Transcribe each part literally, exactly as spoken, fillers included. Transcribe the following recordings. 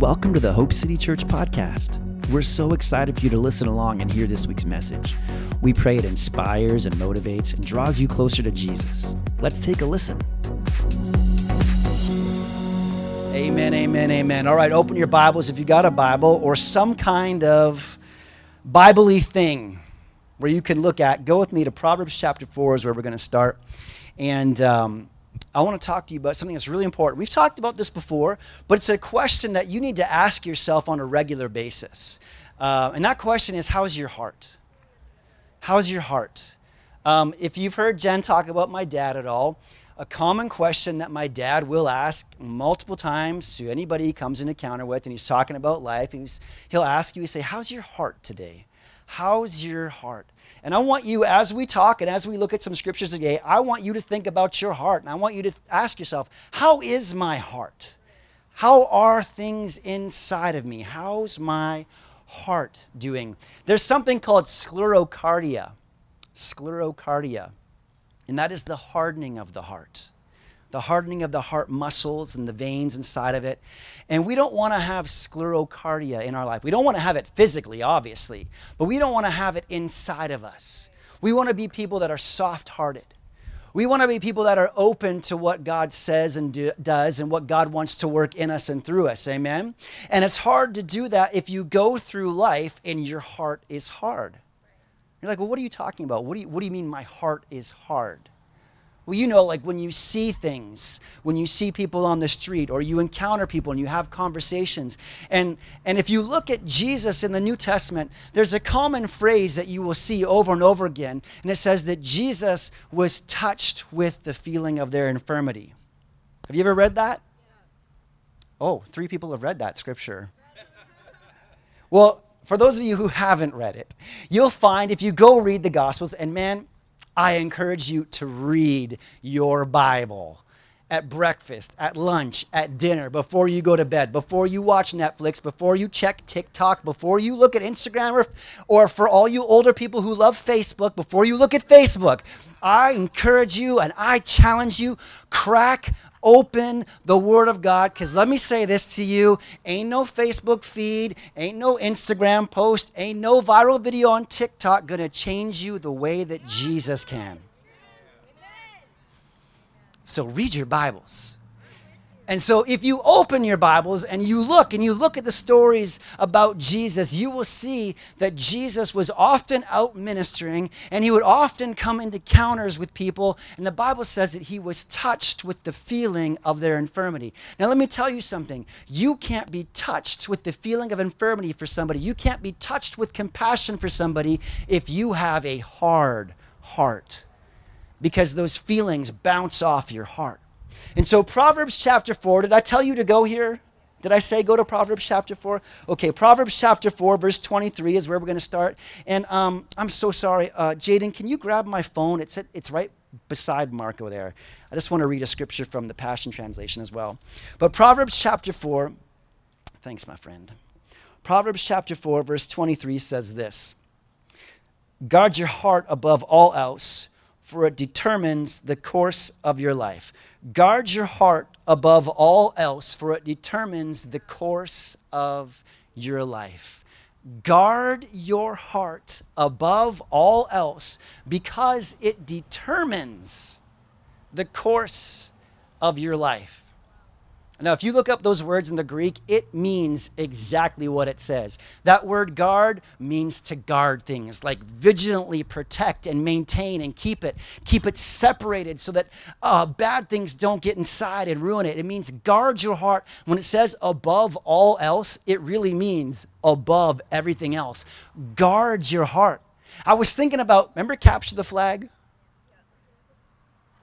Welcome to the Hope City Church podcast. We're so excited for you to listen along and hear this week's message. We pray it inspires and motivates and draws you closer to Jesus. Let's take a listen. Amen, amen, amen. All right, open your Bibles if you got a Bible or some kind of Bible-y thing where you can look at. Go with me to Proverbs chapter four is where we're going to start. And um, I want to talk to you about something that's really important. We've talked about this before, but it's a question that you need to ask yourself on a regular basis. Uh, and that question is, how's your heart? How's your heart? Um, if you've heard Jen talk about my dad at all, a common question that my dad will ask multiple times to anybody he comes in encounter with, and he's talking about life, and he's, he'll ask you, he'll say, how's your heart today? How's your heart? And I want you, as we talk and as we look at some scriptures today, I want you to think about your heart. And I want you to ask yourself, how is my heart? How are things inside of me? How's my heart doing? There's something called sclerocardia. Sclerocardia. And that is the hardening of the heart. The hardening of the heart muscles and the veins inside of it. And we don't want to have sclerocardia in our life. We don't want to have it physically, obviously, but we don't want to have it inside of us. We want to be people that are soft-hearted. We want to be people that are open to what God says and do, does and what God wants to work in us and through us, amen? And it's hard to do that if you go through life and your heart is hard. You're like, well, what are you talking about? What do you, what do you mean my heart is hard? Well, you know, like when you see things, when you see people on the street or you encounter people and you have conversations. And, and if you look at Jesus in the New Testament, there's a common phrase that you will see over and over again. And it says that Jesus was touched with the feeling of their infirmity. Have you ever read that? Oh, three people have read that scripture. Well, for those of you who haven't read it, you'll find if you go read the Gospels, and man, I encourage you to read your Bible at breakfast, at lunch, at dinner, before you go to bed, before you watch Netflix, before you check TikTok, before you look at Instagram, or, or for all you older people who love Facebook, before you look at Facebook. I encourage you and I challenge you, crack open the Word of God, because let me say this to you, ain't no Facebook feed, ain't no Instagram post, ain't no viral video on TikTok gonna change you the way that Jesus can. So read your Bibles. And so if you open your Bibles and you look and you look at the stories about Jesus, you will see that Jesus was often out ministering and he would often come into encounters with people. And the Bible says that he was touched with the feeling of their infirmity. Now, let me tell you something. You can't be touched with the feeling of infirmity for somebody. You can't be touched with compassion for somebody if you have a hard heart, because those feelings bounce off your heart. And so Proverbs chapter four, did I tell you to go here? Did I say go to Proverbs chapter four? Okay, Proverbs chapter four, verse twenty-three is where we're going to start. And um, I'm so sorry. Uh, Jaden, can you grab my phone? It's, it's right beside Marco there. I just want to read a scripture from the Passion Translation as well. But Proverbs chapter four, thanks my friend. Proverbs chapter four, verse twenty-three says this. Guard your heart above all else, for it determines the course of your life. Guard your heart above all else, for it determines the course of your life. Guard your heart above all else, because it determines the course of your life. Now, if you look up those words in the Greek, it means exactly what it says. That word guard means to guard things, like vigilantly protect and maintain and keep it. Keep it separated so that uh, bad things don't get inside and ruin it. It means guard your heart. When it says above all else, it really means above everything else. Guard your heart. I was thinking about, remember Capture the Flag? Yeah.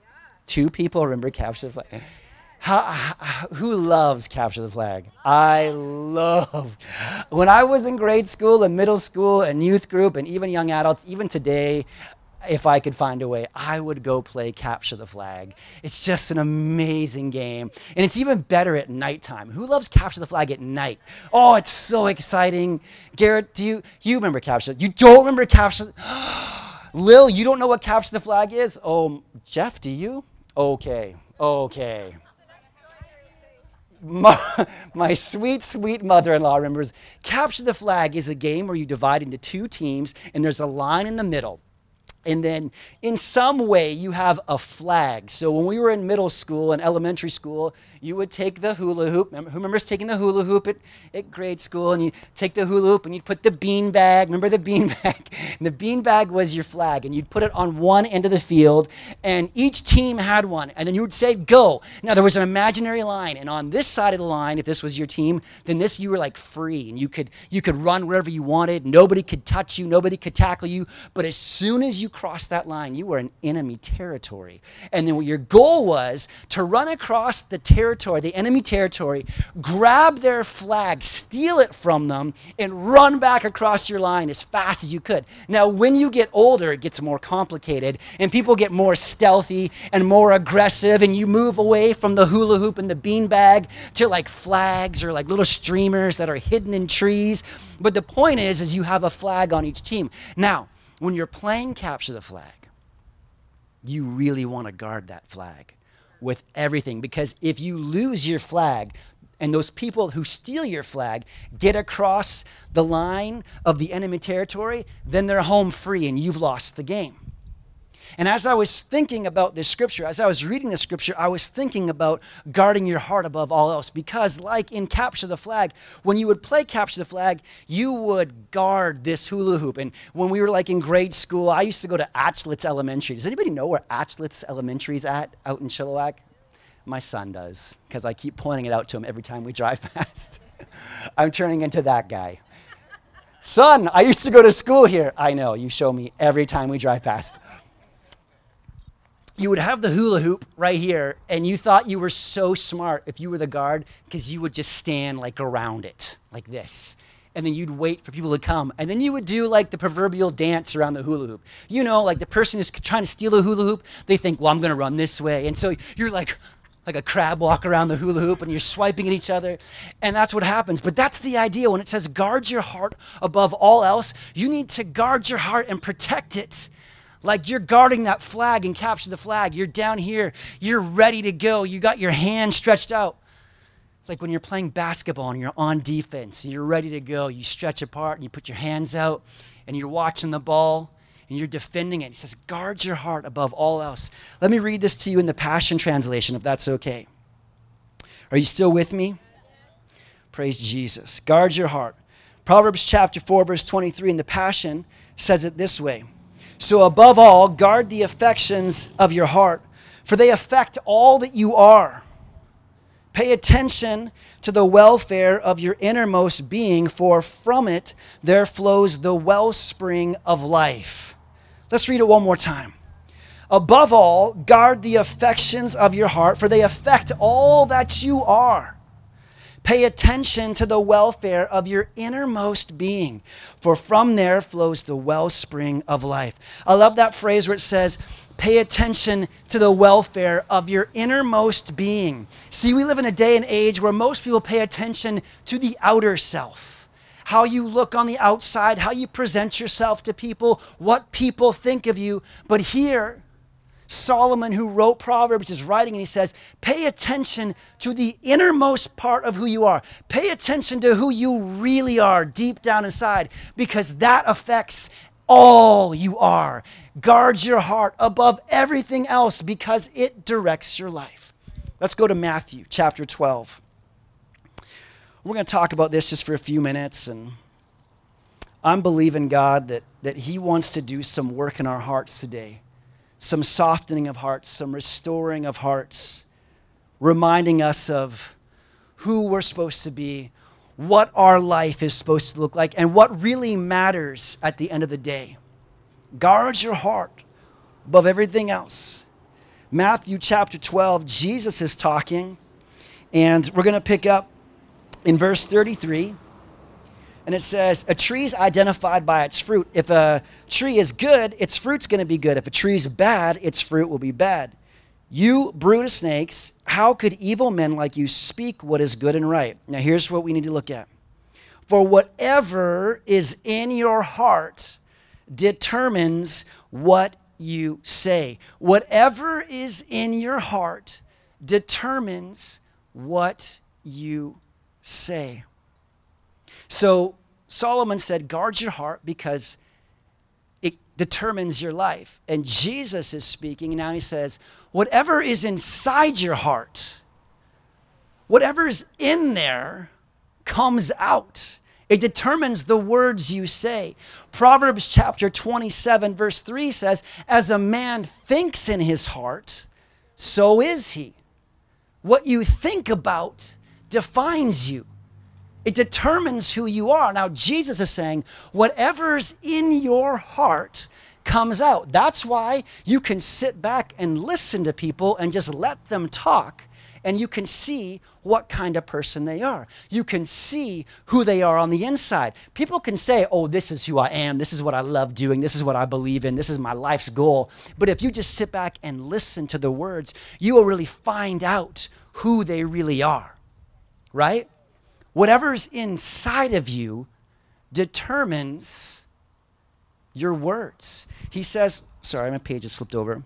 Yeah. Two people remember Capture the Flag. How, how, who loves Capture the Flag? I love. When I was in grade school and middle school and youth group and even young adults, even today, if I could find a way, I would go play Capture the Flag. It's just an amazing game. And it's even better at nighttime. Who loves Capture the Flag at night? Oh, it's so exciting. Garrett, do you, you remember Capture? You don't remember Capture? Lil, you don't know what Capture the Flag is? Oh, Jeff, do you? Okay, okay. My, my sweet, sweet mother-in-law remembers, Capture the Flag is a game where you divide into two teams and there's a line in the middle. And then in some way you have a flag. So when we were in middle school and elementary school, you would take the hula hoop. Who remembers taking the hula hoop at, at grade school? And you take the hula hoop and you'd put the bean bag. Remember the bean bag? And the bean bag was your flag. And you'd put it on one end of the field. And each team had one. And then you would say, go. Now there was an imaginary line. And on this side of the line, if this was your team, then this, you were like free. And you could, you could run wherever you wanted. Nobody could touch you. Nobody could tackle you. But as soon as you cross that line, you were in enemy territory. And then what your goal was to run across the territory, the enemy territory, grab their flag, steal it from them, and run back across your line as fast as you could. Now, when you get older, it gets more complicated, and people get more stealthy and more aggressive, and you move away from the hula hoop and the beanbag to like flags or like little streamers that are hidden in trees. But the point is, is you have a flag on each team. Now, when you're playing Capture the Flag, you really want to guard that flag with everything, because if you lose your flag and those people who steal your flag get across the line of the enemy territory, then they're home free and you've lost the game. And as I was thinking about this scripture, as I was reading this scripture, I was thinking about guarding your heart above all else, because like in Capture the Flag, when you would play Capture the Flag, you would guard this hula hoop. And when we were like in grade school, I used to go to Atchlitz Elementary. Does anybody know where Atchlitz Elementary is at out in Chilliwack? My son does, because I keep pointing it out to him every time we drive past. I'm turning into that guy. Son, I used to go to school here. I know, you show me every time we drive past. You would have the hula hoop right here, and you thought you were so smart if you were the guard, because you would just stand like around it, like this. And then you'd wait for people to come. And then you would do like the proverbial dance around the hula hoop. You know, like the person who's trying to steal the hula hoop, they think, well, I'm gonna run this way. And so you're like, like a crab walk around the hula hoop, and you're swiping at each other, and that's what happens. But that's the idea when it says guard your heart above all else. You need to guard your heart and protect it. Like you're guarding that flag and Capture the Flag. You're down here. You're ready to go. You got your hand stretched out. Like when you're playing basketball and you're on defense and you're ready to go, you stretch apart and you put your hands out and you're watching the ball and you're defending it. He says, guard your heart above all else. Let me read this to you in the Passion Translation, if that's okay. Are you still with me? Praise Jesus. Guard your heart. Proverbs chapter four, verse twenty-three in the Passion says it this way. So above all, guard the affections of your heart, for they affect all that you are. Pay attention to the welfare of your innermost being, for from it there flows the wellspring of life. Let's read it one more time. Above all, guard the affections of your heart, for they affect all that you are. Pay attention to the welfare of your innermost being, for from there flows the wellspring of life. I love that phrase where it says, pay attention to the welfare of your innermost being. See, we live in a day and age where most people pay attention to the outer self, how you look on the outside, how you present yourself to people, what people think of you. But here, Solomon, who wrote Proverbs, is writing, and he says, pay attention to the innermost part of who you are. Pay attention to who you really are deep down inside, because that affects all you are. Guard your heart above everything else, because it directs your life. Let's go to Matthew chapter twelve. We're going to talk about this just for a few minutes, and I'm believing God that, that he wants to do some work in our hearts today. Some softening of hearts, some restoring of hearts, reminding us of who we're supposed to be, what our life is supposed to look like, and what really matters at the end of the day. Guard your heart above everything else. Matthew chapter twelve, Jesus is talking, and we're going to pick up in verse thirty-three. And it says, a tree's identified by its fruit. If a tree is good, its fruit's going to be good. If a tree's bad, its fruit will be bad. You brood of snakes, how could evil men like you speak what is good and right? Now, here's what we need to look at. For whatever is in your heart determines what you say. Whatever is in your heart determines what you say. So Solomon said, guard your heart because it determines your life. And Jesus is speaking, and now he says, whatever is inside your heart, whatever is in there comes out. It determines the words you say. Proverbs chapter twenty-seven verse three says, as a man thinks in his heart, so is he. What you think about defines you. It determines who you are. Now Jesus is saying, whatever's in your heart comes out. That's why you can sit back and listen to people and just let them talk. And you can see what kind of person they are. You can see who they are on the inside. People can say, oh, this is who I am. This is what I love doing. This is what I believe in. This is my life's goal. But if you just sit back and listen to the words, you will really find out who they really are, right? Whatever's inside of you determines your words. He says, sorry, my page is flipped over.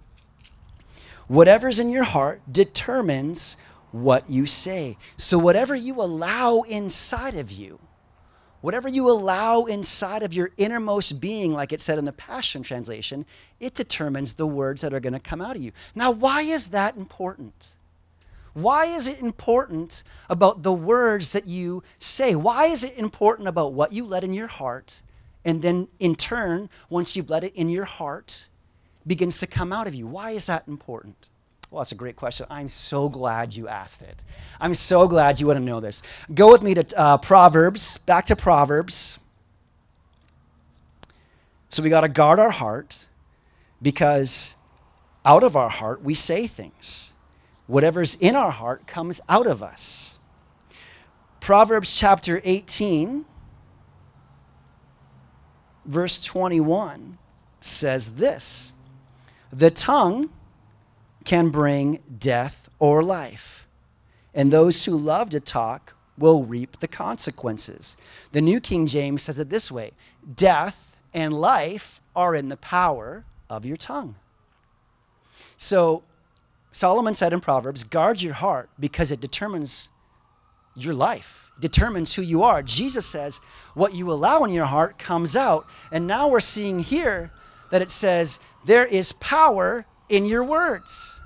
Whatever's in your heart determines what you say. So whatever you allow inside of you, whatever you allow inside of your innermost being, like it said in the Passion Translation, it determines the words that are going to come out of you. Now, why is that important? Why is it important about the words that you say? Why is it important about what you let in your heart? And then in turn, once you've let it in your heart, begins to come out of you. Why is that important? Well, that's a great question. I'm so glad you asked it. I'm so glad you want to know this. Go with me to uh, Proverbs, back to Proverbs. So we got to guard our heart because out of our heart we say things. Whatever's in our heart comes out of us. Proverbs chapter eighteen, verse twenty-one says this, the tongue can bring death or life, and those who love to talk will reap the consequences. The New King James says it this way, death and life are in the power of your tongue. So Solomon said in Proverbs, guard your heart because it determines your life, determines who you are. Jesus says what you allow in your heart comes out. And now we're seeing here that it says there is power in your words.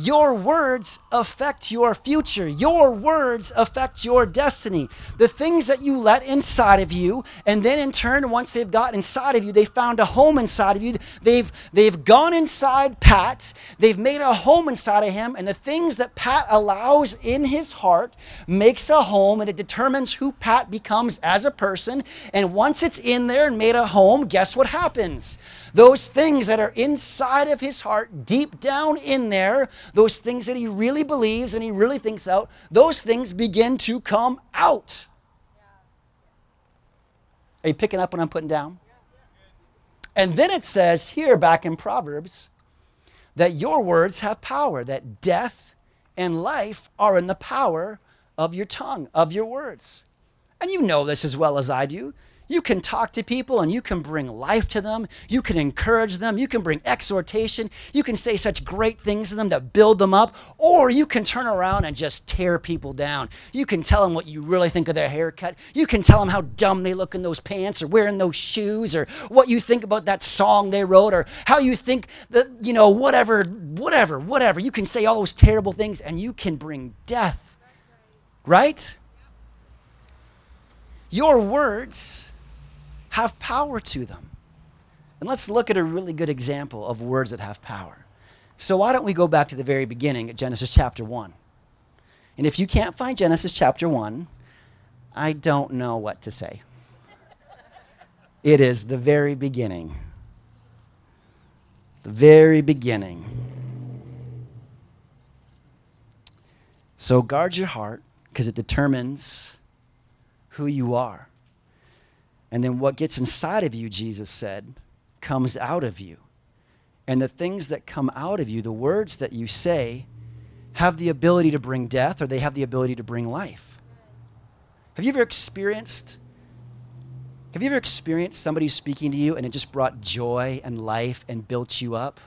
Your words affect your future. Your words affect your destiny. The things that you let inside of you, and then in turn, once they've got inside of you, they found a home inside of you. They've, they've gone inside Pat. They've made a home inside of him, and the things that Pat allows in his heart makes a home, and it determines who Pat becomes as a person. And once it's in there and made a home, guess what happens? Those things that are inside of his heart, deep down in there, those things that he really believes and he really thinks out, those things begin to come out. Are you picking up what I'm putting down? And then it says here back in Proverbs that your words have power, that death and life are in the power of your tongue, of your words. And you know this as well as I do. You can talk to people and you can bring life to them. You can encourage them. You can bring exhortation. You can say such great things to them that build them up. Or you can turn around and just tear people down. You can tell them what you really think of their haircut. You can tell them how dumb they look in those pants or wearing those shoes or what you think about that song they wrote or how you think that, you know, whatever, whatever, whatever. You can say all those terrible things and you can bring death, right? Your words have power to them. And let's look at a really good example of words that have power. So why don't we go back to the very beginning at Genesis chapter one? And if you can't find Genesis chapter one, I don't know what to say. It is the very beginning. The very beginning. So guard your heart because it determines who you are. And then what gets inside of you, Jesus said, comes out of you. And the things that come out of you, the words that you say, have the ability to bring death or they have the ability to bring life. Have you ever experienced, have you ever experienced somebody speaking to you and it just brought joy and life and built you up?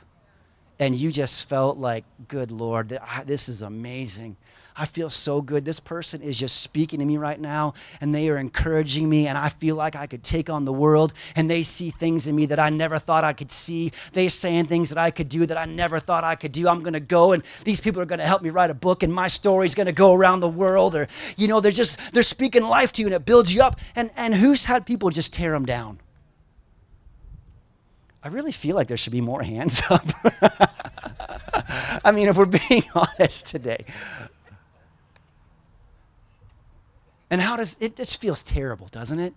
And you just felt like, good Lord, this is amazing. I feel so good. This person is just speaking to me right now, and they are encouraging me, and I feel like I could take on the world, and they see things in me that I never thought I could see. They're saying things that I could do that I never thought I could do. I'm going to go, and these people are going to help me write a book, and my story's going to go around the world. Or, you know, they're just, they're speaking life to you, and it builds you up. And, and who's had people just tear them down? I really feel like there should be more hands up. I mean, if we're being honest today. And how does, it just feels terrible, doesn't it?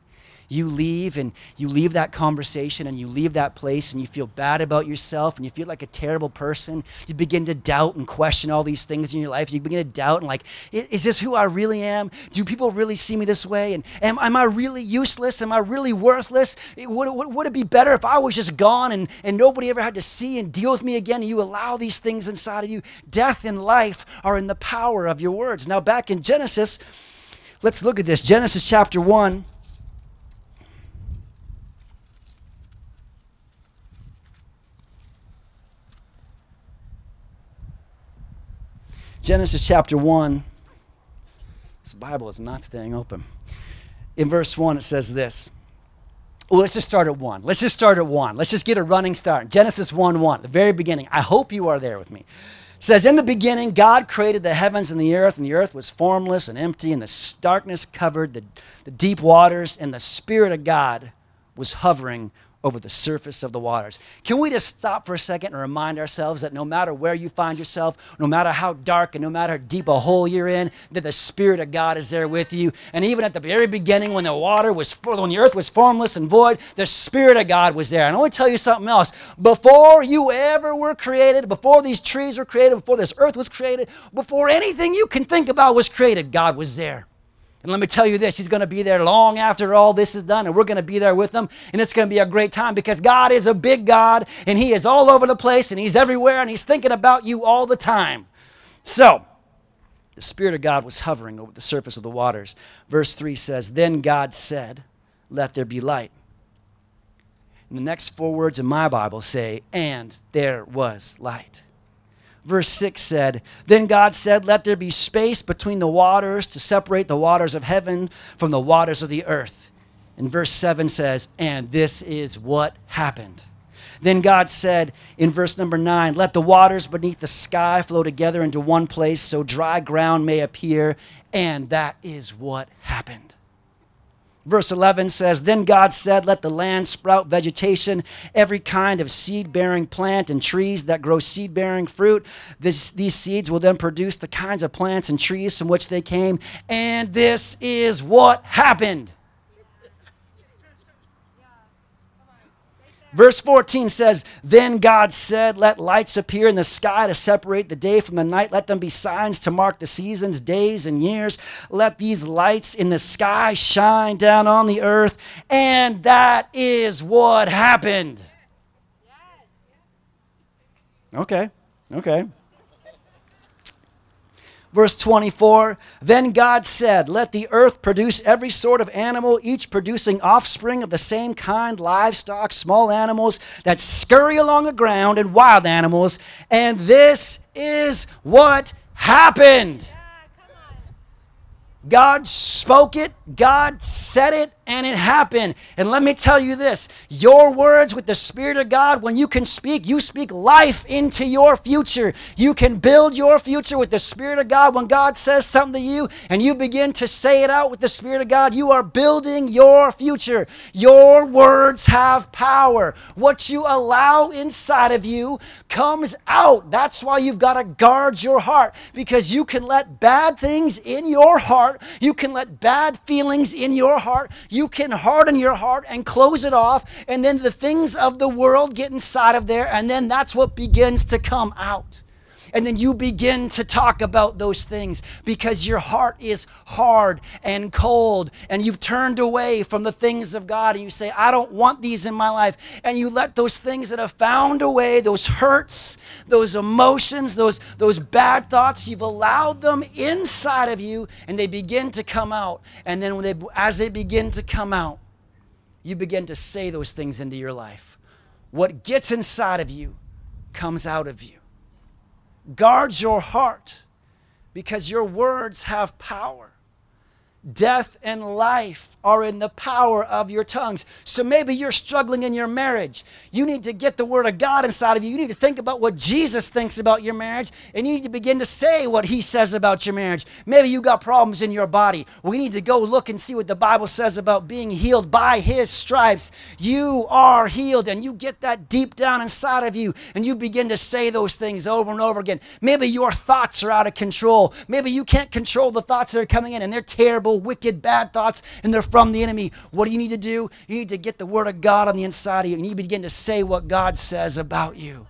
You leave and you leave that conversation and you leave that place and you feel bad about yourself and you feel like a terrible person. You begin to doubt and question all these things in your life. You begin to doubt and like, is this who I really am? Do people really see me this way? And am, am I really useless? Am I really worthless? It, would, would, would it be better if I was just gone and, and nobody ever had to see and deal with me again? And you allow these things inside of you. Death and life are in the power of your words. Now back in Genesis, let's look at this. Genesis chapter one. Genesis chapter one, this Bible is not staying open. In verse one, it says this. Well, let's just start at one. Let's just start at one. Let's just get a running start. Genesis one one, the very beginning. I hope you are there with me. It says, in the beginning, God created the heavens and the earth, and the earth was formless and empty, and the darkness covered the, the deep waters, and the Spirit of God was hovering over the surface of the waters. Can we just stop for a second and remind ourselves that no matter where you find yourself, no matter how dark and no matter how deep a hole you're in, that the Spirit of God is there with you. And even at the very beginning when the water was, when the earth was formless and void, the Spirit of God was there. And I want to tell you something else. Before you ever were created, before these trees were created, before this earth was created, before anything you can think about was created, God was there. And let me tell you this, he's going to be there long after all this is done, and we're going to be there with him, and it's going to be a great time because God is a big God, and he is all over the place, and he's everywhere, and he's thinking about you all the time. So, the Spirit of God was hovering over the surface of the waters. Verse three says, then God said, let there be light. And the next four words in my Bible say, and there was light. Verse six said, then God said, let there be space between the waters to separate the waters of heaven from the waters of the earth. And verse seven says, and this is what happened. Then God said in verse number nine, let the waters beneath the sky flow together into one place so dry ground may appear. And that is what happened. Verse eleven says, then God said, let the land sprout vegetation, every kind of seed-bearing plant and trees that grow seed-bearing fruit. This, these seeds will then produce the kinds of plants and trees from which they came. And this is what happened. Verse fourteen says, then God said, let lights appear in the sky to separate the day from the night. Let them be signs to mark the seasons, days, and years. Let these lights in the sky shine down on the earth. And that is what happened. Okay, okay. Verse twenty-four, then God said, let the earth produce every sort of animal, each producing offspring of the same kind, livestock, small animals that scurry along the ground, and wild animals. And this is what happened. God spoke it, God said it, and it happened. And let me tell you this, your words with the Spirit of God, when you can speak, you speak life into your future. You can build your future with the Spirit of God. When God says something to you and you begin to say it out with the Spirit of God, you are building your future. Your words have power. What you allow inside of you comes out. That's why you've got to guard your heart, because you can let bad things in your heart, you can let bad feelings in your heart, you can harden your heart and close it off, and then the things of the world get inside of there, and then that's what begins to come out. And then you begin to talk about those things because your heart is hard and cold, and you've turned away from the things of God, and you say, I don't want these in my life. And you let those things that have found a way, those hurts, those emotions, those, those bad thoughts, you've allowed them inside of you, and they begin to come out. And then when they, as they begin to come out, you begin to say those things into your life. What gets inside of you comes out of you. Guard your heart because your words have power. Death and life are in the power of your tongues. So maybe you're struggling in your marriage. You need to get the Word of God inside of you. You need to think about what Jesus thinks about your marriage, and you need to begin to say what He says about your marriage. Maybe you got problems in your body. We need to go look and see what the Bible says about being healed by His stripes. You are healed, and you get that deep down inside of you, and you begin to say those things over and over again. Maybe your thoughts are out of control. Maybe you can't control the thoughts that are coming in, and they're terrible, wicked, bad thoughts, and they're from the enemy. What do you need to do? You need to get the Word of God on the inside of you, and you begin to say what God says about you.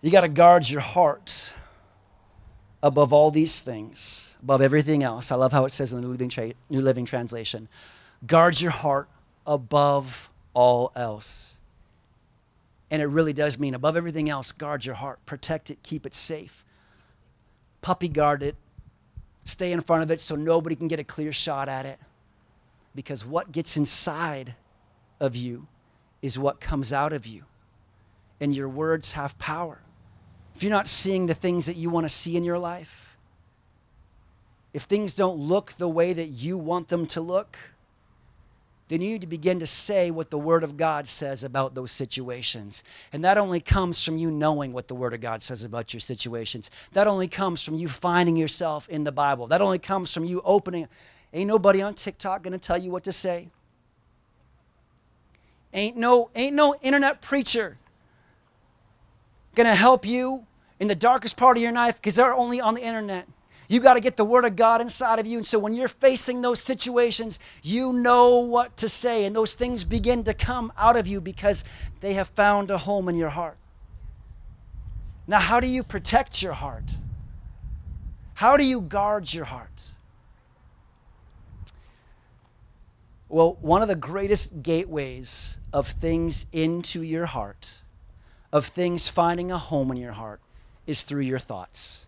You got to guard your heart above all these things, above everything else. I love how it says in the New Living, Tra- New Living Translation, guard your heart above all else. And it really does mean, above everything else, guard your heart. Protect it. Keep it safe. Puppy guard it. Stay in front of it so nobody can get a clear shot at it. Because what gets inside of you is what comes out of you. And your words have power. If you're not seeing the things that you want to see in your life, if things don't look the way that you want them to look, then you need to begin to say what the Word of God says about those situations. And that only comes from you knowing what the Word of God says about your situations. That only comes from you finding yourself in the Bible. That only comes from you opening. Ain't nobody on TikTok gonna tell you what to say. Ain't no, ain't no internet preacher gonna help you in the darkest part of your life, because they're only on the internet. You got to get the Word of God inside of you. And so when you're facing those situations, you know what to say. And those things begin to come out of you because they have found a home in your heart. Now, how do you protect your heart? How do you guard your heart? Well, one of the greatest gateways of things into your heart, of things finding a home in your heart, is through your thoughts.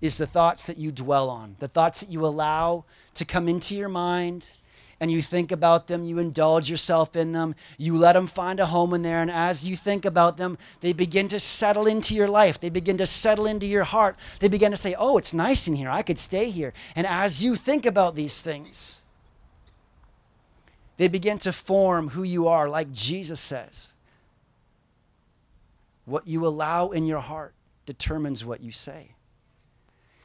Is the thoughts that you dwell on, the thoughts that you allow to come into your mind, and you think about them, you indulge yourself in them, you let them find a home in there, and as you think about them, they begin to settle into your life, they begin to settle into your heart, they begin to say, oh, it's nice in here, I could stay here. And as you think about these things, they begin to form who you are, like Jesus says. What you allow in your heart determines what you say.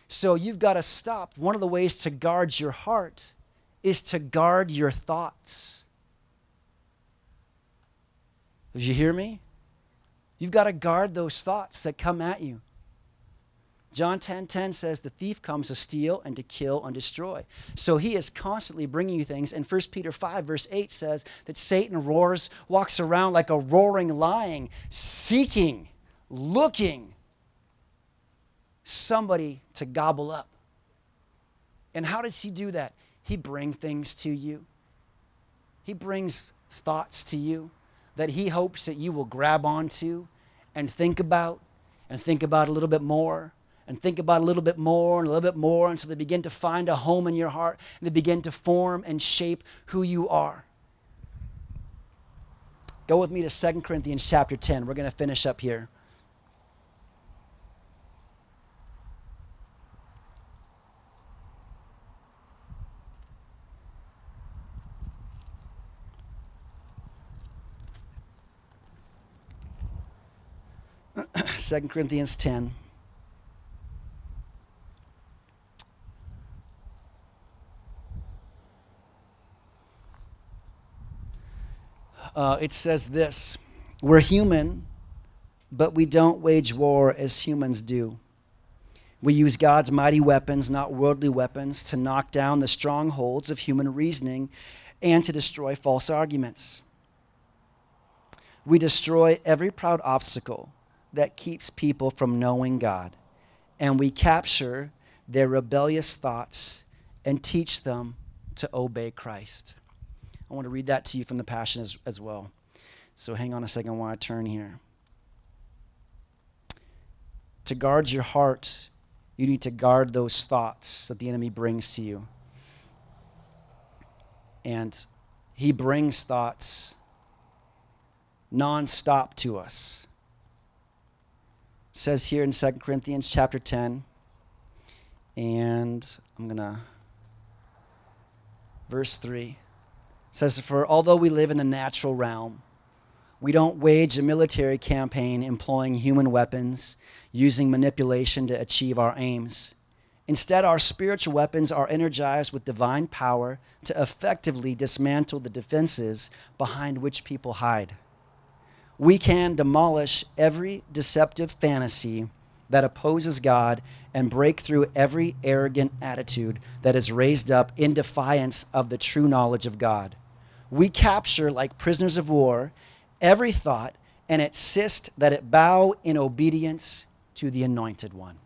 So you've got to stop. One of the ways to guard your heart is to guard your thoughts. Did you hear me? You've got to guard those thoughts that come at you. John ten ten says, the thief comes to steal and to kill and destroy. So he is constantly bringing you things. And First Peter five verse eight says that Satan roars, walks around like a roaring lion, seeking, looking, somebody to gobble up. And how does he do that? He brings things to you. He brings thoughts to you that he hopes that you will grab onto and think about and think about a little bit more and think about a little bit more and a little bit more until they begin to find a home in your heart and they begin to form and shape who you are. Go with me to Second Corinthians chapter ten. We're going to finish up here. Second Corinthians ten. Uh, it says this, we're human, but we don't wage war as humans do. We use God's mighty weapons, not worldly weapons, to knock down the strongholds of human reasoning and to destroy false arguments. We destroy every proud obstacle that keeps people from knowing God, and we capture their rebellious thoughts and teach them to obey Christ. I want to read that to you from the Passion as, as well. So hang on a second while I turn here. To guard your heart, you need to guard those thoughts that the enemy brings to you. And He brings thoughts non-stop to us. It says here in Second Corinthians chapter ten, and I'm going to, verse three, says, "For although we live in the natural realm, we don't wage a military campaign employing human weapons, using manipulation to achieve our aims. Instead, our spiritual weapons are energized with divine power to effectively dismantle the defenses behind which people hide. We can demolish every deceptive fantasy that opposes God and break through every arrogant attitude that is raised up in defiance of the true knowledge of God. We capture, like prisoners of war, every thought and insist that it bow in obedience to the Anointed One."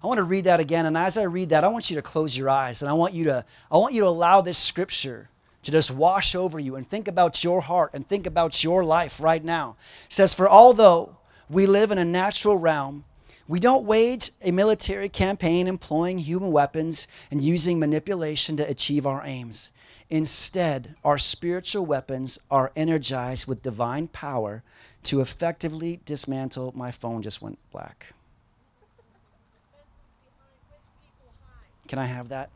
I want to read that again, and as I read that, I want you to close your eyes, and I want you to, I want you to allow this scripture to just wash over you, and think about your heart, and think about your life right now. It says, "For although we live in a natural realm, we don't wage a military campaign employing human weapons and using manipulation to achieve our aims. Instead, our spiritual weapons are energized with divine power to effectively dismantle." My phone just went black. Can I have that?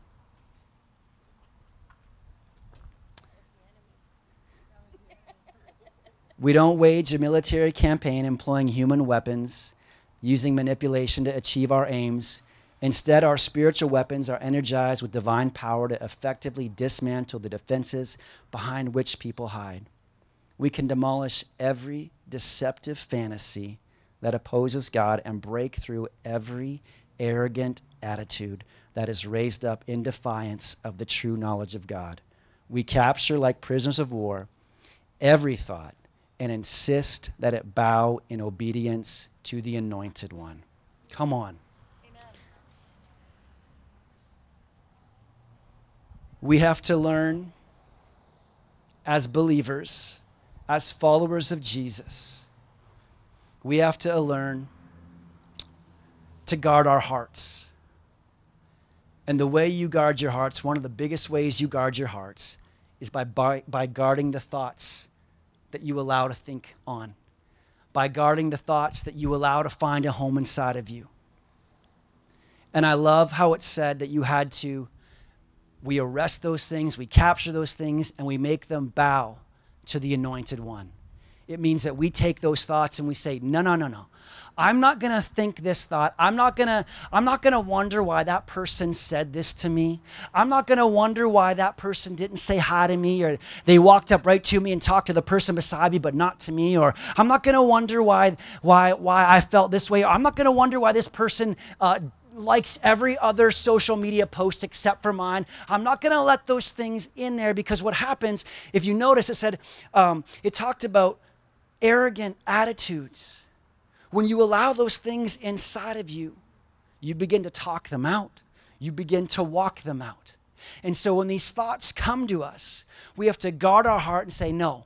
"We don't wage a military campaign employing human weapons, using manipulation to achieve our aims. Instead, our spiritual weapons are energized with divine power to effectively dismantle the defenses behind which people hide. We can demolish every deceptive fantasy that opposes God and break through every arrogant attitude that is raised up in defiance of the true knowledge of God. We capture, like prisoners of war, every thought and insist that it bow in obedience to the Anointed One." Come on. Amen. We have to learn as believers, as followers of Jesus, we have to learn to guard our hearts. And the way you guard your hearts, one of the biggest ways you guard your hearts is by, by, by guarding the thoughts that you allow to think on, by guarding the thoughts that you allow to find a home inside of you. And I love how it said that you had to, we arrest those things, we capture those things, and we make them bow to the Anointed One. It means that we take those thoughts and we say, no, no, no, no. I'm not going to think this thought. I'm not going to I'm not going to wonder why that person said this to me. I'm not going to wonder why that person didn't say hi to me, or they walked up right to me and talked to the person beside me but not to me, or I'm not going to wonder why why why I felt this way. Or I'm not going to wonder why this person uh likes every other social media post except for mine. I'm not going to let those things in there, because what happens, if you notice, it said um it talked about arrogant attitudes. When you allow those things inside of you, you begin to talk them out. You begin to walk them out. And so when these thoughts come to us, we have to guard our heart and say, no,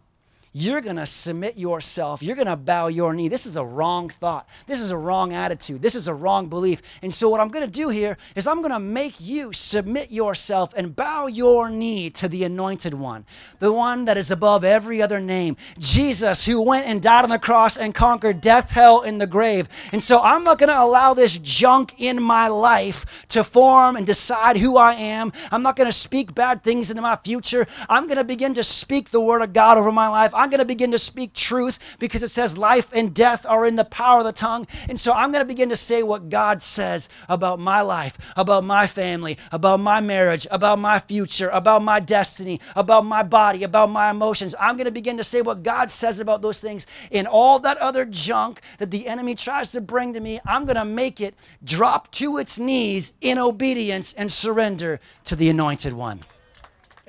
you're going to submit yourself. You're going to bow your knee. This is a wrong thought. This is a wrong attitude. This is a wrong belief. And so what I'm going to do here is I'm going to make you submit yourself and bow your knee to the Anointed One, the one that is above every other name, Jesus, who went and died on the cross and conquered death, hell, and the grave. And so I'm not going to allow this junk in my life to form and decide who I am. I'm not going to speak bad things into my future. I'm going to begin to speak the Word of God over my life. I'm I'm going to begin to speak truth, because it says life and death are in the power of the tongue. And so I'm going to begin to say what God says about my life, about my family, about my marriage, about my future, about my destiny, about my body, about my emotions. I'm going to begin to say what God says about those things, and all that other junk that the enemy tries to bring to me, I'm going to make it drop to its knees in obedience and surrender to the Anointed One.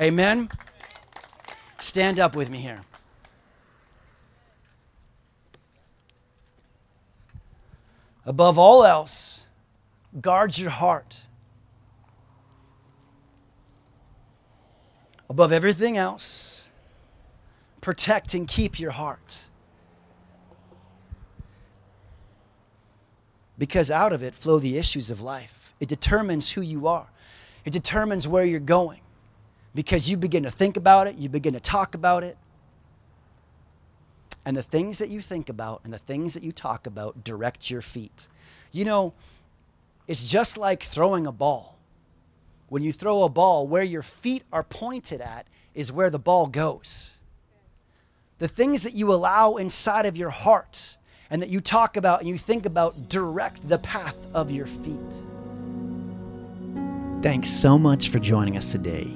Amen. Stand up with me here. Above all else, guard your heart. Above everything else, protect and keep your heart, because out of it flow the issues of life. It determines who you are. It determines where you're going. because you begin to think about it, you begin to talk about it. And the things that you think about and the things that you talk about direct your feet. You know, it's just like throwing a ball. When you throw a ball, where your feet are pointed at is where the ball goes. The things that you allow inside of your heart and that you talk about and you think about direct the path of your feet. Thanks so much for joining us today.